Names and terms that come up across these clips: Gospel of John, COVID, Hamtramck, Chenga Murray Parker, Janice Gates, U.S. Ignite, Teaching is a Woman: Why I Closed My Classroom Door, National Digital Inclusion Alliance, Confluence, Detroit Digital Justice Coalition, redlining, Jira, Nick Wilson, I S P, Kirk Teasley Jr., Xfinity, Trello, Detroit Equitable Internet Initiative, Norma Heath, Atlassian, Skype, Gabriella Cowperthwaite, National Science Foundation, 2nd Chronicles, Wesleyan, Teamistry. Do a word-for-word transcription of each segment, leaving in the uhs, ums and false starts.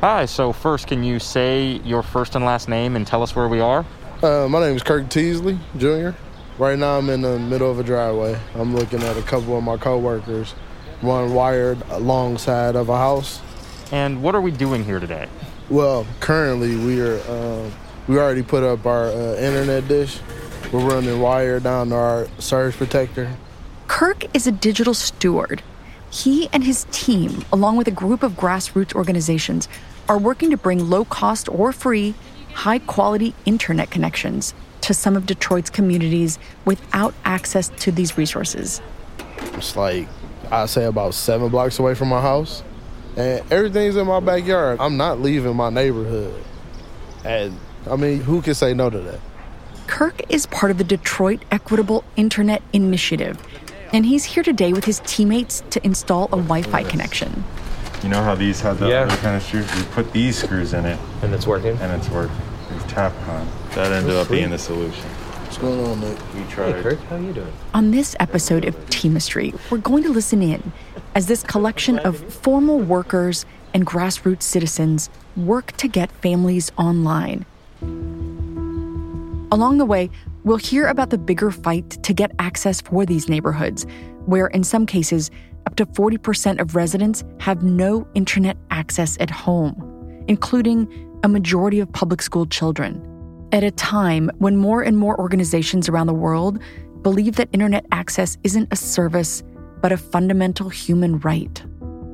Hi, so first, can you say your first and last name and tell us where we are? Uh, my name is Kirk Teasley Junior Right now I'm in the middle of a driveway. I'm looking at a couple of my coworkers, one wired alongside of a house. And what are we doing here today? Well, currently we are, uh, we already put up our uh, internet dish. We're running wire down to our surge protector. Kirk is a digital steward. He and his team, along with a group of grassroots organizations, are working to bring low-cost or free, high-quality internet connections to some of Detroit's communities without access to these resources. It's like, I say about seven blocks away from my house, and everything's in my backyard. I'm not leaving my neighborhood. And, I mean, who can say no to that? Kirk is part of the Detroit Equitable Internet Initiative, and he's here today with his teammates to install a Wi-Fi connection. You know how these had the yeah. other kind of screws? We put these screws in it. And it's working? And it's working. We've tapped on. That ended That's up sweet. being the solution. What's going on, Nick? We tried. Hey, Kirk, how are you doing? On this episode of Teamistry, we're going to listen in as this collection of formal workers and grassroots citizens work to get families online. Along the way, we'll hear about the bigger fight to get access for these neighborhoods, where in some cases, up to forty percent of residents have no internet access at home, including a majority of public school children. At a time when more and more organizations around the world believe that internet access isn't a service, but a fundamental human right.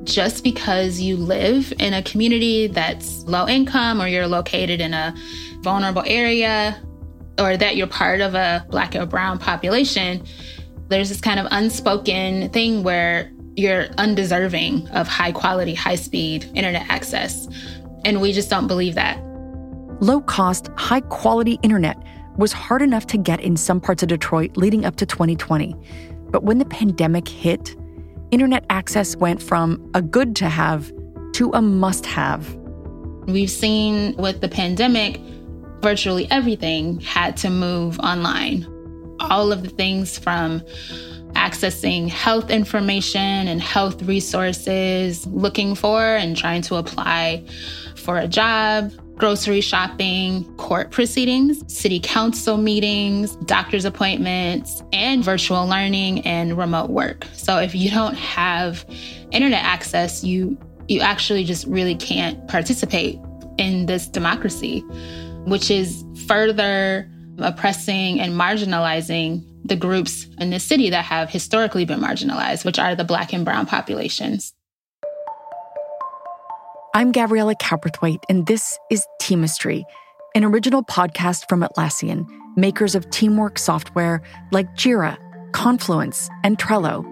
Just because you live in a community that's low income or you're located in a vulnerable area, or that you're part of a Black or brown population, there's this kind of unspoken thing where you're undeserving of high quality, high speed internet access. And we just don't believe that. Low cost, high quality internet was hard enough to get in some parts of Detroit leading up to twenty twenty. But when the pandemic hit, internet access went from a good to have to a must have. We've seen with the pandemic, virtually everything had to move online. All of the things from accessing health information and health resources, looking for and trying to apply for a job, grocery shopping, court proceedings, city council meetings, doctor's appointments, and virtual learning and remote work. So if you don't have internet access, you, you actually just really can't participate in this democracy, which is further oppressing and marginalizing the groups in the city that have historically been marginalized, which are the Black and brown populations. I'm Gabriella Cowperthwaite, and this is Teamistry, an original podcast from Atlassian, makers of teamwork software like Jira, Confluence, and Trello.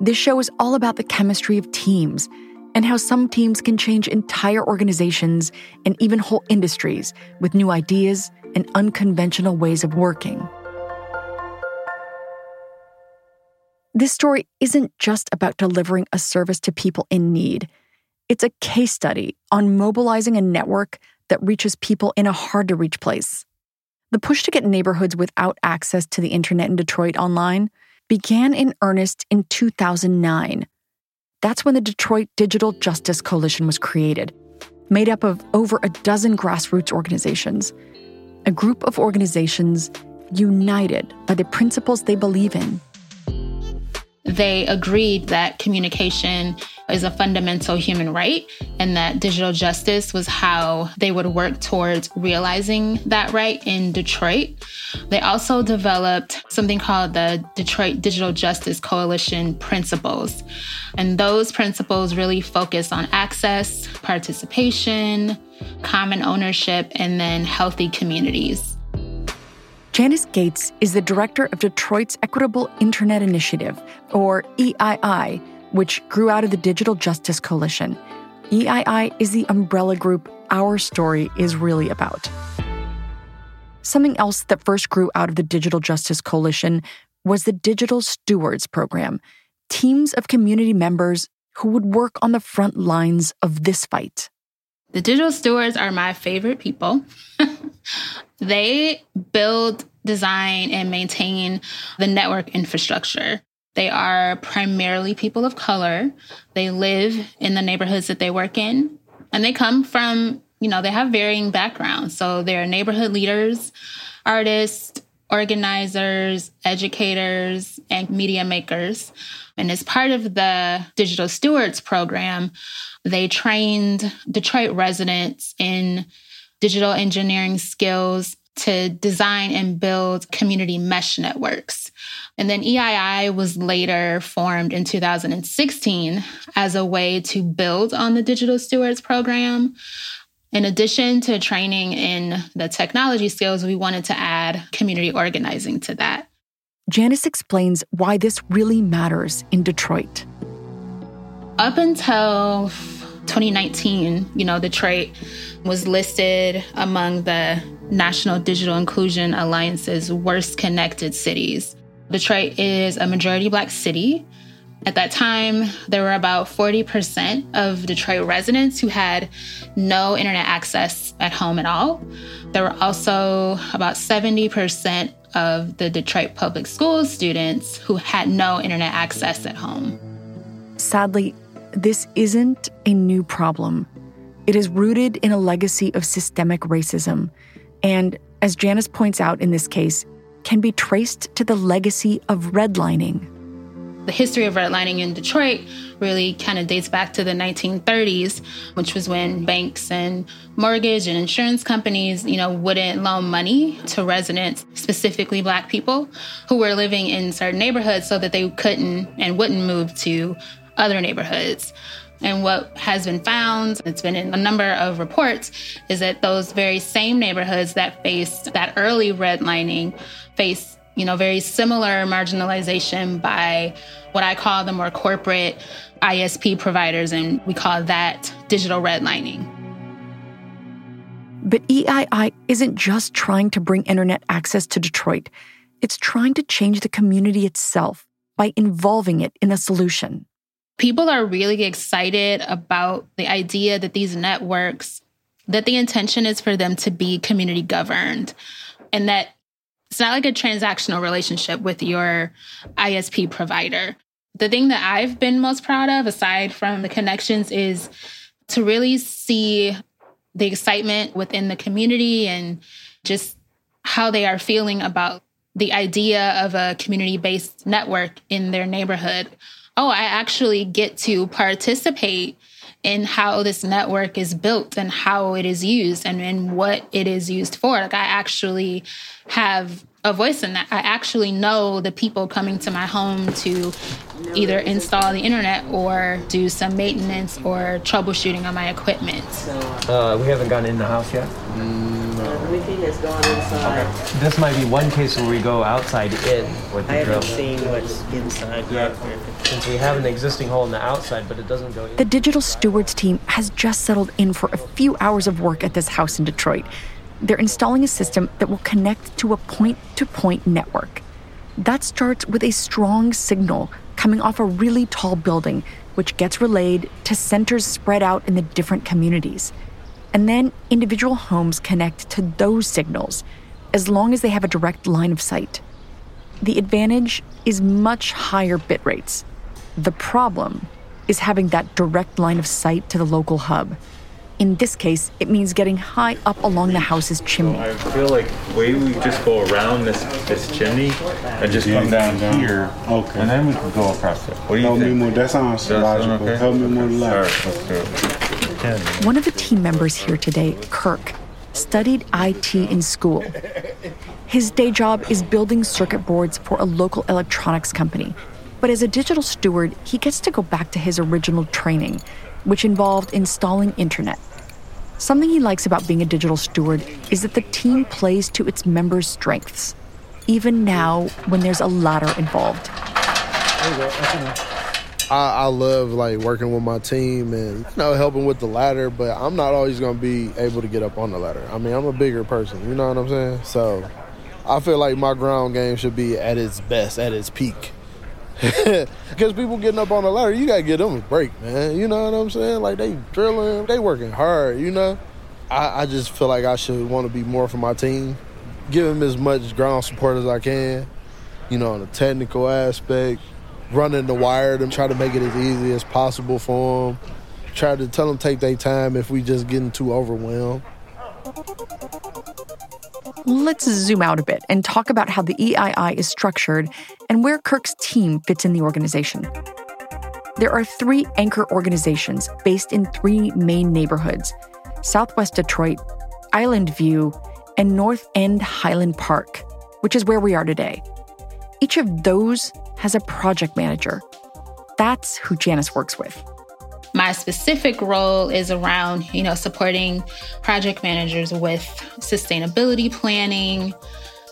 This show is all about the chemistry of teams, and how some teams can change entire organizations and even whole industries with new ideas and unconventional ways of working. This story isn't just about delivering a service to people in need. It's a case study on mobilizing a network that reaches people in a hard-to-reach place. The push to get neighborhoods without access to the internet in Detroit online began in earnest in two thousand nine. That's when the Detroit Digital Justice Coalition was created, made up of over a dozen grassroots organizations, a group of organizations united by the principles they believe in. They agreed that communication is a fundamental human right and that digital justice was how they would work towards realizing that right in Detroit. They also developed something called the Detroit Digital Justice Coalition principles. And those principles really focus on access, participation, common ownership, and then healthy communities. Janice Gates is the director of Detroit's Equitable Internet Initiative, or E I I, which grew out of the Digital Justice Coalition. E I I is the umbrella group our story is really about. Something else that first grew out of the Digital Justice Coalition was the Digital Stewards Program, teams of community members who would work on the front lines of this fight. The digital stewards are my favorite people. They build, design, and maintain the network infrastructure. They are primarily people of color. They live in the neighborhoods that they work in. And they come from, you know, they have varying backgrounds. So they're neighborhood leaders, artists, organizers, educators, and media makers. And as part of the Digital Stewards program, they trained Detroit residents in digital engineering skills to design and build community mesh networks. And then E I I was later formed in two thousand sixteen as a way to build on the Digital Stewards program. In addition to training in the technology skills, we wanted to add community organizing to that. Janice explains why this really matters in Detroit. Up until twenty nineteen, you know, Detroit was listed among the National Digital Inclusion Alliance's worst connected cities. Detroit is a majority Black city. At that time, there were about forty percent of Detroit residents who had no internet access at home at all. There were also about seventy percent of the Detroit public school students who had no internet access at home. Sadly, this isn't a new problem. It is rooted in a legacy of systemic racism, and as Janice points out in this case, can be traced to the legacy of redlining. The history of redlining in Detroit really kind of dates back to the nineteen thirties, which was when banks and mortgage and insurance companies, you know, wouldn't loan money to residents, specifically Black people, who were living in certain neighborhoods so that they couldn't and wouldn't move to other neighborhoods. And what has been found, it's been in a number of reports, is that those very same neighborhoods that faced that early redlining faced, you know, very similar marginalization by what I call the more corporate I S P providers, and we call that digital redlining. But E I I isn't just trying to bring internet access to Detroit. It's trying to change the community itself by involving it in the solution. People are really excited about the idea that these networks, that the intention is for them to be community governed, and that it's not like a transactional relationship with your I S P provider. The thing that I've been most proud of, aside from the connections, is to really see the excitement within the community and just how they are feeling about the idea of a community-based network in their neighborhood. Oh, I actually get to participate in how this network is built and how it is used and in what it is used for. Like, I actually have a voice in that. I actually know the people coming to my home to either install the internet or do some maintenance or troubleshooting on my equipment. Uh, we haven't gotten in the house yet. Mm, no. Everything has gone inside. Okay. This might be one case where we go outside in with the I drill. I haven't seen what's inside yet. Since we have an existing hole in the outside, but it doesn't go in. The Digital Stewards team has just settled in for a few hours of work at this house in Detroit. They're installing a system that will connect to a point-to-point network. That starts with a strong signal coming off a really tall building, which gets relayed to centers spread out in the different communities. And then individual homes connect to those signals, as long as they have a direct line of sight. The advantage is much higher bit rates. The problem is having that direct line of sight to the local hub. In this case, it means getting high up along the house's chimney. So I feel like the way we just go around this, this chimney and just come down, down here, okay, and then we can go across it. What do you Help think? Me more. That sounds logical. Okay? Help me okay. more life. One of the team members here today, Kirk, studied I T in school. His day job is building circuit boards for a local electronics company. But as a digital steward, he gets to go back to his original training, which involved installing internet. Something he likes about being a digital steward is that the team plays to its members' strengths, even now when there's a ladder involved. I, I love like working with my team and, you know, helping with the ladder, but I'm not always going to be able to get up on the ladder. I mean, I'm a bigger person, you know what I'm saying? So I feel like my ground game should be at its best, at its peak. Because people getting up on the ladder, you got to give them a break, man. You know what I'm saying? Like, they drilling, they working hard, you know? I, I just feel like I should want to be more for my team. Give them as much ground support as I can, you know, on the technical aspect, running the wire, and try to make it as easy as possible for them. try to tell them take their time if we just getting too overwhelmed. Let's zoom out a bit and talk about how the E I I is structured and where Kirk's team fits in the organization. There are three anchor organizations based in three main neighborhoods: Southwest Detroit, Island View, and North End Highland Park, which is where we are today. Each of those has a project manager. That's who Janice works with. My specific role is around, you know, supporting project managers with sustainability planning,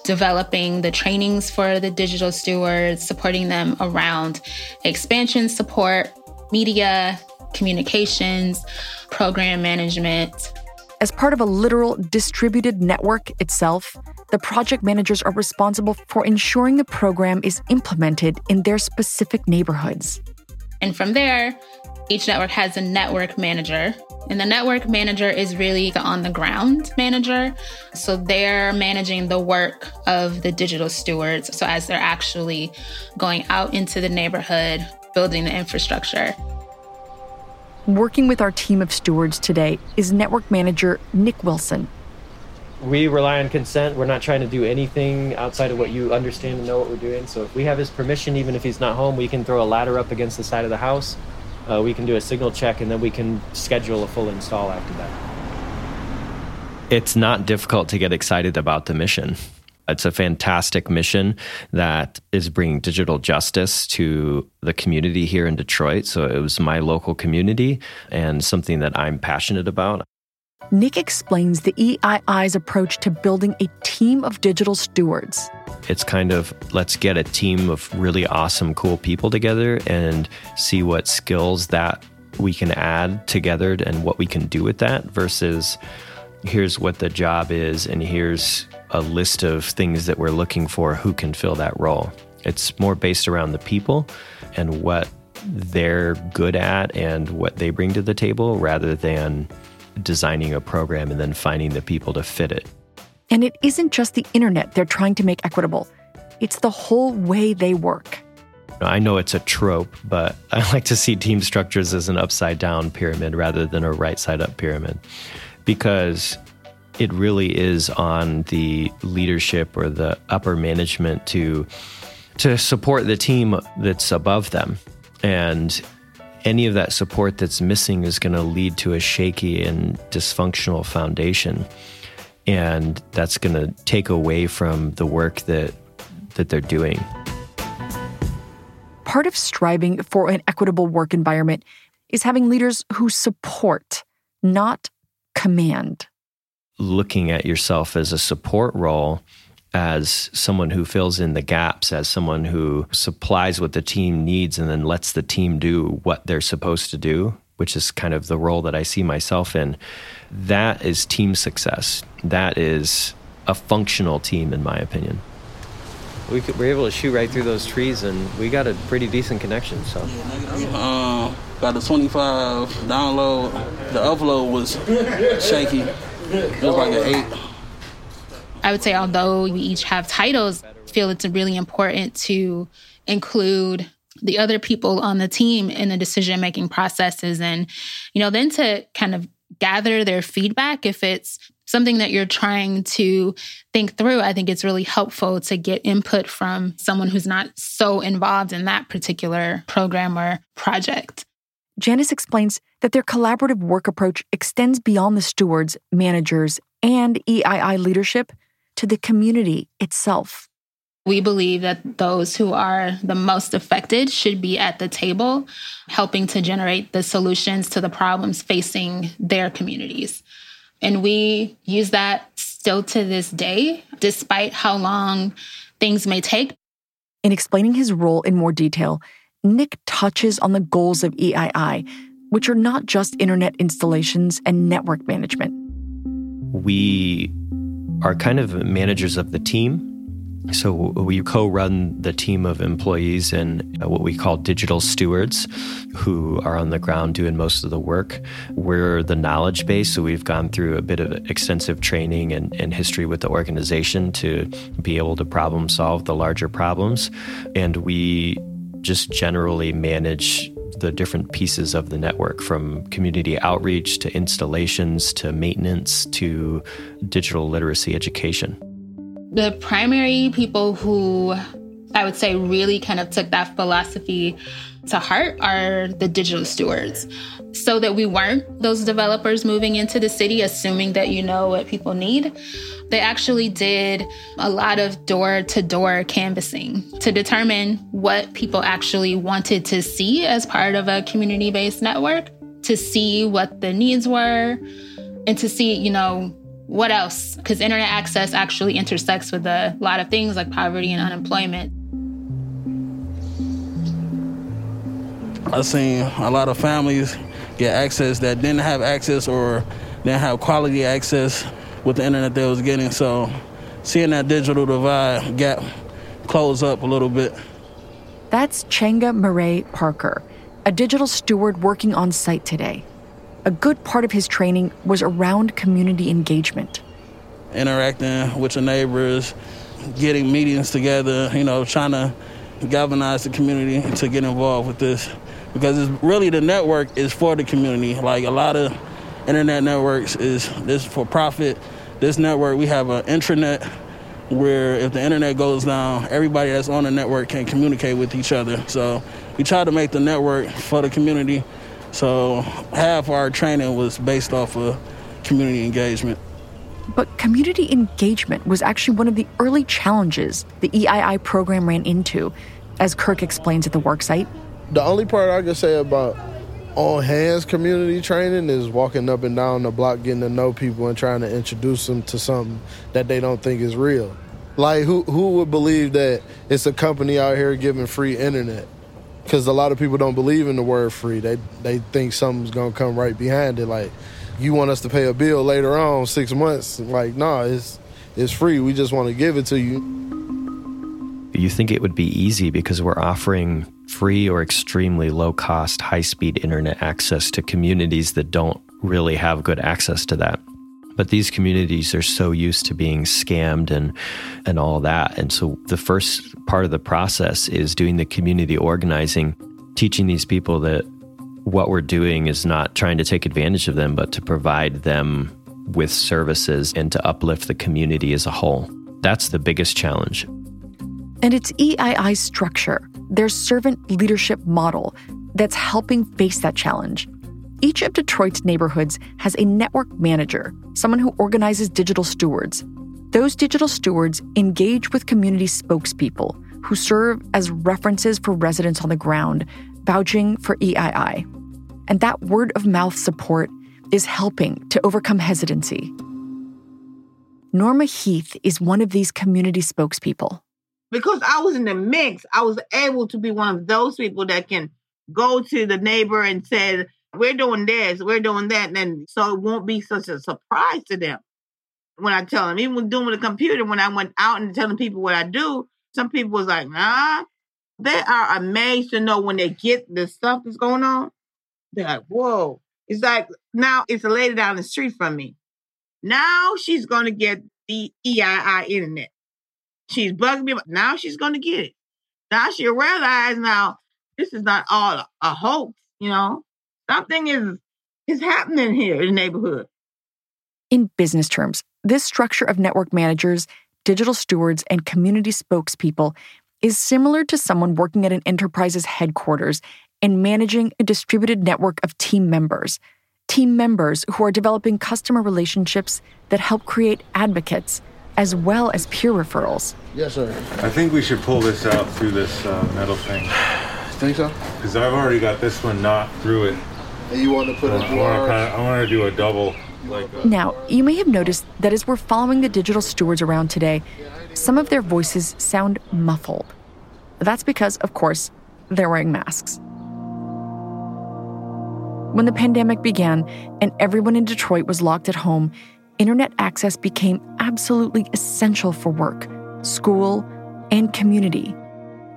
developing the trainings for the digital stewards, supporting them around expansion support, media, communications, program management. As part of a literal distributed network itself, the project managers are responsible for ensuring the program is implemented in their specific neighborhoods. And from there, each network has a network manager, and the network manager is really the on-the-ground manager. So they're managing the work of the digital stewards. So as they're actually going out into the neighborhood, building the infrastructure. Working with our team of stewards today is network manager Nick Wilson. We rely on consent. We're not trying to do anything outside of what you understand and know what we're doing. So if we have his permission, even if he's not home, we can throw a ladder up against the side of the house. Uh, we can do a signal check, and then we can schedule a full install after that. It's not difficult to get excited about the mission. It's a fantastic mission that is bringing digital justice to the community here in Detroit. So it was my local community and something that I'm passionate about. Nick explains the E I I's approach to building a team of digital stewards. It's kind of, let's get a team of really awesome, cool people together and see what skills that we can add together and what we can do with that versus here's what the job is and here's a list of things that we're looking for, who can fill that role. It's more based around the people and what they're good at and what they bring to the table rather than designing a program and then finding the people to fit it. And it isn't just the internet they're trying to make equitable. It's the whole way they work. I know it's a trope, but I like to see team structures as an upside-down pyramid rather than a right-side-up pyramid because it really is on the leadership or the upper management to to support the team that's above them. And any of that support that's missing is going to lead to a shaky and dysfunctional foundation. And that's going to take away from the work that that they're doing. Part of striving for an equitable work environment is having leaders who support, not command. Looking at yourself as a support role, as someone who fills in the gaps, as someone who supplies what the team needs and then lets the team do what they're supposed to do, which is kind of the role that I see myself in. That is team success. That is a functional team, in my opinion. We could, we're able to shoot right through those trees, and we got a pretty decent connection. So, um, got a twenty-five download. The upload was shaky. It was like an eight. I would say, although we each have titles, I feel it's really important to include the other people on the team in the decision-making processes and, you know, then to kind of gather their feedback. If it's something that you're trying to think through, I think it's really helpful to get input from someone who's not so involved in that particular program or project. Janice explains that their collaborative work approach extends beyond the stewards, managers, and E I I leadership to the community itself. We believe that those who are the most affected should be at the table, helping to generate the solutions to the problems facing their communities. And we use that still to this day, despite how long things may take. In explaining his role in more detail, Nick touches on the goals of E I I, which are not just internet installations and network management. We are kind of managers of the team. So we co-run the team of employees and what we call digital stewards who are on the ground doing most of the work. We're the knowledge base, so we've gone through a bit of extensive training and, and history with the organization to be able to problem solve the larger problems. And we just generally manage the different pieces of the network, from community outreach to installations to maintenance to digital literacy education. The primary people who I would say really kind of took that philosophy to heart are the digital stewards, so that we weren't those developers moving into the city assuming that you know what people need. They actually did a lot of door-to-door canvassing to determine what people actually wanted to see as part of a community-based network, to see what the needs were, and to see, you know, what else? Because internet access actually intersects with a lot of things like poverty and unemployment. I've seen a lot of families get access that didn't have access or didn't have quality access with the internet they was getting. So seeing that digital divide gap close up a little bit. That's Chenga Murray Parker, a digital steward working on site today. A good part of his training was around community engagement. Interacting with your neighbors, getting meetings together, you know, trying to galvanize the community to get involved with this. Because it's really, the network is for the community. Like a lot of internet networks is this for profit. This network, we have an intranet where if the internet goes down, everybody that's on the network can communicate with each other. So we try to make the network for the community. So half our training was based off of community engagement. But community engagement was actually one of the early challenges the E I I program ran into, as Kirk explains at the worksite. The only part I can say about on-hands community training is walking up and down the block, getting to know people and trying to introduce them to something that they don't think is real. Like, who, who would believe that it's a company out here giving free internet? Because a lot of people don't believe in the word free. They they think something's going to come right behind it. Like, you want us to pay a bill later on, six months. Like, no, nah, it's, it's free. We just want to give it to you. You think it would be easy because we're offering free or extremely low-cost, high-speed internet access to communities that don't really have good access to that. But these communities are so used to being scammed and and all that. And so the first part of the process is doing the community organizing, teaching these people that what we're doing is not trying to take advantage of them, but to provide them with services and to uplift the community as a whole. That's the biggest challenge. And it's E I I's structure, their servant leadership model, that's helping face that challenge. Each of Detroit's neighborhoods has a network manager, someone who organizes digital stewards. Those digital stewards engage with community spokespeople who serve as references for residents on the ground, vouching for E I I. And that word-of-mouth support is helping to overcome hesitancy. Norma Heath is one of these community spokespeople. Because I was in the mix, I was able to be one of those people that can go to the neighbor and say, we're doing this, we're doing that, and so it won't be such a surprise to them when I tell them. Even with doing the computer, when I went out and telling people what I do, some people was like, nah. They are amazed to know when they get the stuff that's going on. They're like, whoa. It's like, now it's a lady down the street from me. Now she's going to get the E I I internet. She's bugging me, but now she's going to get it. Now she realized, now, this is not all a, a hoax, you know? Something is, is happening here in the neighborhood. In business terms, this structure of network managers, digital stewards, and community spokespeople is similar to someone working at an enterprise's headquarters and managing a distributed network of team members. Team members who are developing customer relationships that help create advocates, as well as peer referrals. Yes, sir. I think we should pull this out through this uh, metal thing. Think so? Because I've already got this one knot through it. And you want to put uh, a large... I want to do a double. Like a... Now, you may have noticed that as we're following the digital stewards around today, some of their voices sound muffled. That's because, of course, they're wearing masks. When the pandemic began and everyone in Detroit was locked at home, internet access became absolutely essential for work, school, and community.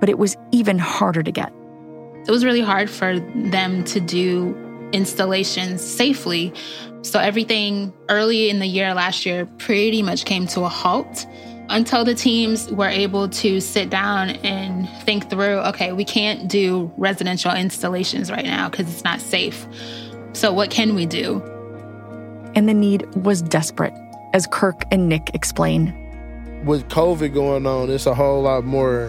But it was even harder to get. It was really hard for them to do installations safely. So everything early in the year last year pretty much came to a halt. until the teams were able to sit down and think through, okay, we can't do residential installations right now because it's not safe. So what can we do? And the need was desperate, as Kirk and Nick explain. With COVID going on, it's a whole lot more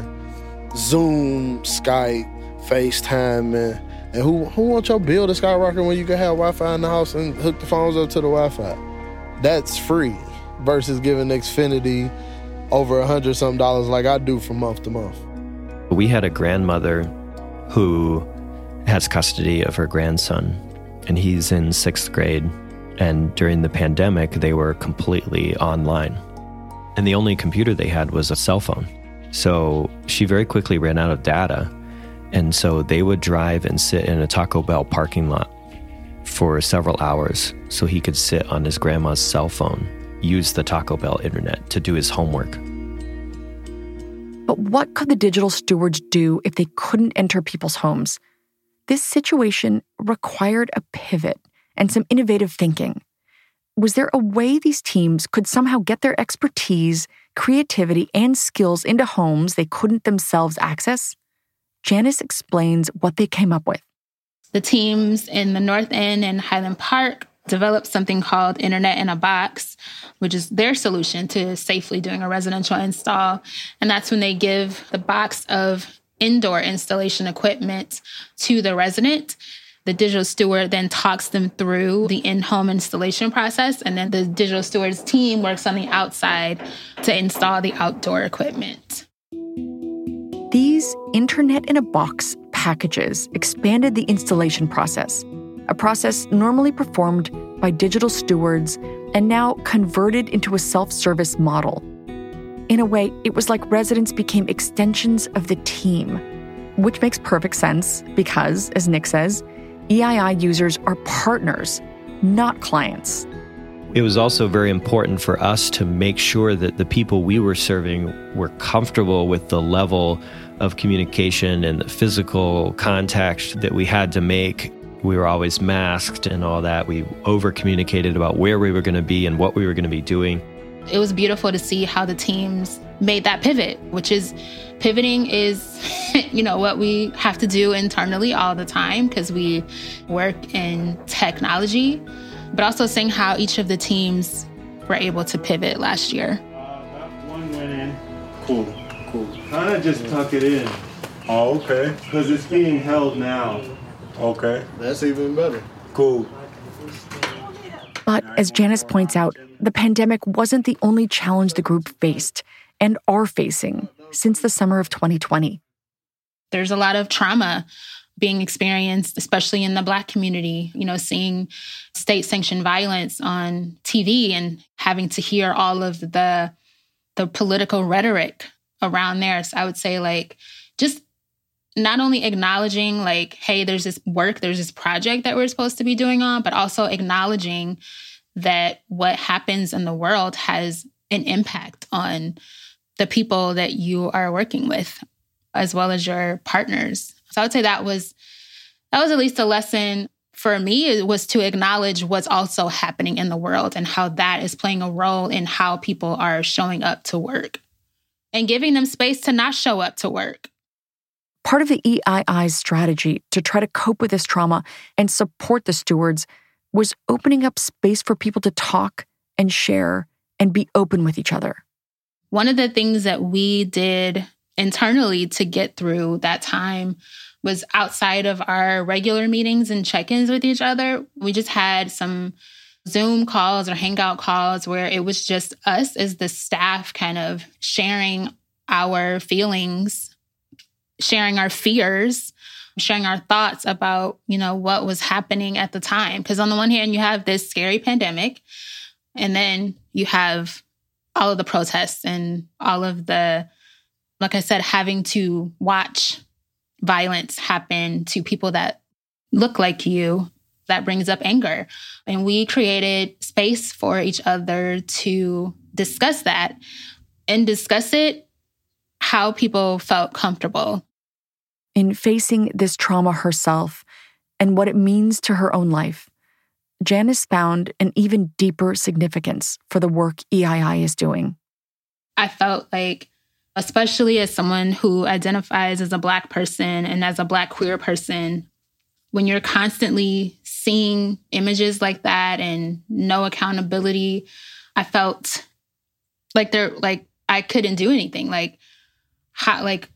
Zoom, Skype, FaceTime, and, and who who wants your bill to skyrocket when you can have Wi-Fi in the house and hook the phones up to the Wi-Fi? That's free versus giving Xfinity over a hundred some dollars like I do from month to month. We had a grandmother who has custody of her grandson, and he's in sixth grade. And during the pandemic, they were completely online. And the only computer they had was a cell phone. So she very quickly ran out of data. And so they would drive and sit in a Taco Bell parking lot for several hours so he could sit on his grandma's cell phone, use the Taco Bell internet to do his homework. But what could the digital stewards do if they couldn't enter people's homes? This situation required a pivot and some innovative thinking. Was there a way these teams could somehow get their expertise, creativity, and skills into homes they couldn't themselves access? Janice explains what they came up with. The teams in the North End and Highland Park developed something called Internet in a Box, which is their solution to safely doing a residential install. And that's when they give the box of indoor installation equipment to the resident. The digital steward then talks them through the in-home installation process, and then the digital steward's team works on the outside to install the outdoor equipment. These internet-in-a-box packages expanded the installation process, a process normally performed by digital stewards and now converted into a self-service model. In a way, it was like residents became extensions of the team, which makes perfect sense because, as Nick says, E I I users are partners, not clients. It was also very important for us to make sure that the people we were serving were comfortable with the level of communication and the physical contact that we had to make. We were always masked and all that. We over-communicated about where we were going to be and what we were going to be doing. It was beautiful to see how the teams made that pivot, which is pivoting is, you know, what we have to do internally all the time because we work in technology, but also seeing how each of the teams were able to pivot last year. Uh, that one went in. Cool, cool. Kind of just tuck it in. Oh, okay. Because it's being held now. Okay. That's even better. Cool. But as Janice points out, the pandemic wasn't the only challenge the group faced and are facing since the summer of twenty twenty. There's a lot of trauma being experienced, especially in the Black community, you know, seeing state-sanctioned violence on T V and having to hear all of the, the political rhetoric around there. So I would say, like, just not only acknowledging, like, hey, there's this work, there's this project that we're supposed to be doing on, but also acknowledging that what happens in the world has an impact on the people that you are working with, as well as your partners. So I would say that was that was at least a lesson for me. It was to acknowledge what's also happening in the world and how that is playing a role in how people are showing up to work and giving them space to not show up to work. Part of the E I I's strategy to try to cope with this trauma and support the stewards was opening up space for people to talk and share and be open with each other. One of the things that we did internally to get through that time was outside of our regular meetings and check-ins with each other. We just had some Zoom calls or Hangout calls where it was just us as the staff kind of sharing our feelings, sharing our fears, sharing our thoughts about, you know, what was happening at the time. Because on the one hand, you have this scary pandemic, and then you have all of the protests and all of the, like I said, having to watch violence happen to people that look like you. That brings up anger. And we created space for each other to discuss that and discuss it how people felt comfortable. In facing this trauma herself and what it means to her own life, Janice found an even deeper significance for the work E I I is doing. I felt like, especially as someone who identifies as a Black person and as a Black queer person, when you're constantly seeing images like that and no accountability, I felt like there, like I couldn't do anything. Like, how, like,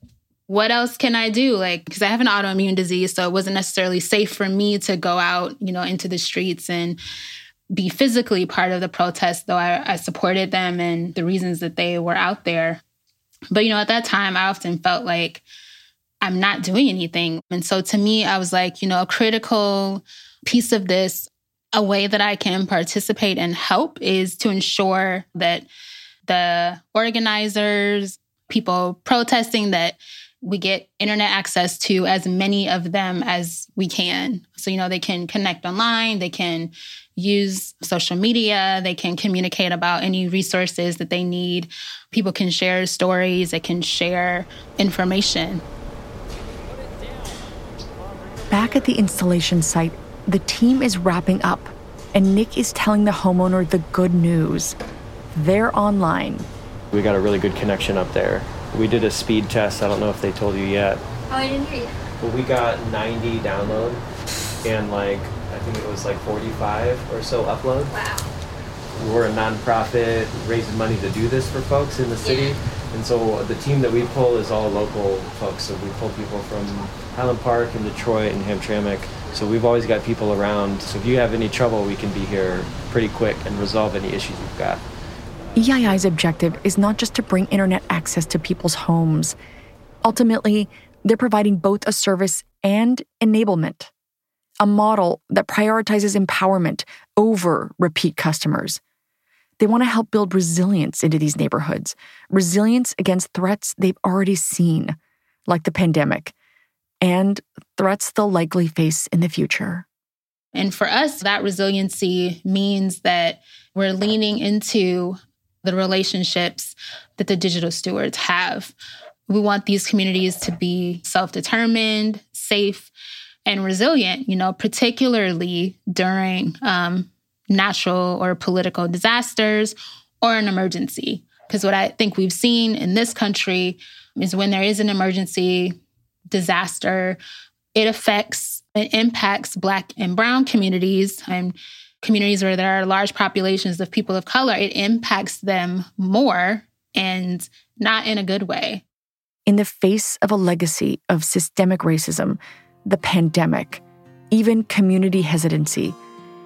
what else can I do? Like, because I have an autoimmune disease, so it wasn't necessarily safe for me to go out, you know, into the streets and be physically part of the protest, though I, I supported them and the reasons that they were out there. But, you know, at that time, I often felt like I'm not doing anything. And so to me, I was like, you know, a critical piece of this, a way that I can participate and help is to ensure that the organizers, people protesting, that we get internet access to as many of them as we can. So, you know, they can connect online, they can use social media, they can communicate about any resources that they need. People can share stories, they can share information. Back at the installation site, the team is wrapping up, and Nick is telling the homeowner the good news. They're online. We got a really good connection up there. We did a speed test. I don't know if they told you yet. Oh, I didn't hear you. But we got ninety download and like, I think it was like forty-five or so upload. Wow. We're a nonprofit raising money to do this for folks in the city. Yeah. And so the team that we pull is all local folks. So we pull people from Highland Park and Detroit and Hamtramck. So we've always got people around. So if you have any trouble, we can be here pretty quick and resolve any issues you've got. E I I's objective is not just to bring internet access to people's homes. Ultimately, they're providing both a service and enablement, a model that prioritizes empowerment over repeat customers. They want to help build resilience into these neighborhoods, resilience against threats they've already seen, like the pandemic, and threats they'll likely face in the future. And for us, that resiliency means that we're leaning into the relationships that the digital stewards have. We want these communities to be self-determined, safe, and resilient, you know, particularly during um, natural or political disasters or an emergency. Because what I think we've seen in this country is when there is an emergency disaster, it affects, it impacts Black and Brown communities and communities where there are large populations of people of color. It impacts them more and not in a good way. In the face of a legacy of systemic racism, the pandemic, even community hesitancy,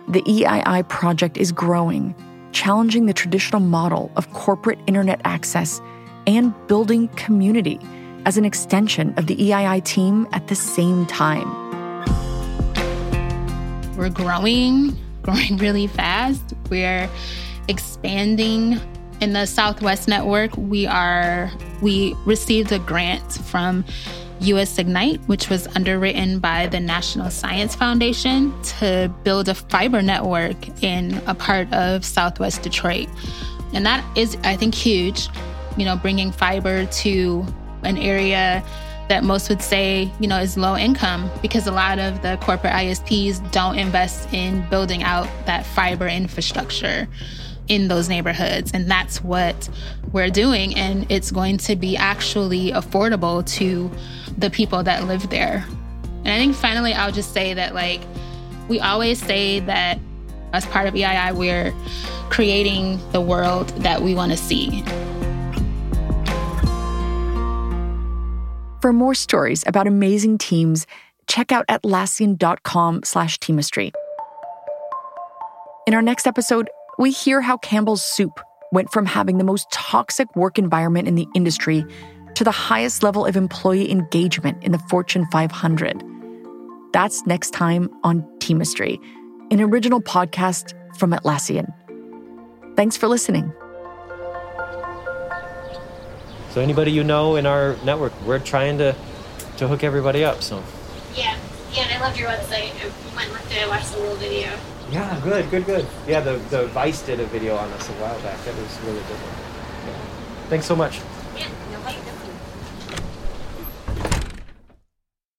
the E I I project is growing, challenging the traditional model of corporate internet access and building community as an extension of the E I I team at the same time. We're growing. growing really fast. We're expanding in the Southwest Network. We are, we received a grant from U S Ignite, which was underwritten by the National Science Foundation, to build a fiber network in a part of Southwest Detroit. And that is, I think, huge, you know, bringing fiber to an area that most would say, you know, is low income, because a lot of the corporate I S Ps don't invest in building out that fiber infrastructure in those neighborhoods. And that's what we're doing. And it's going to be actually affordable to the people that live there. And I think finally, I'll just say that, like, we always say that as part of E I I, we're creating the world that we want to see. For more stories about amazing teams, check out Atlassian.com slash Teamistry. In our next episode, we hear how Campbell's Soup went from having the most toxic work environment in the industry to the highest level of employee engagement in the Fortune five hundred. That's next time on Teamistry, an original podcast from Atlassian. Thanks for listening. So anybody you know in our network, we're trying to, to hook everybody up, so. Yeah, yeah, and I loved your website. I went and looked at it, I watched a little video. Yeah, good, good, good. Yeah, the, the Vice did a video on us a while back. That was really good. Yeah. Thanks so much.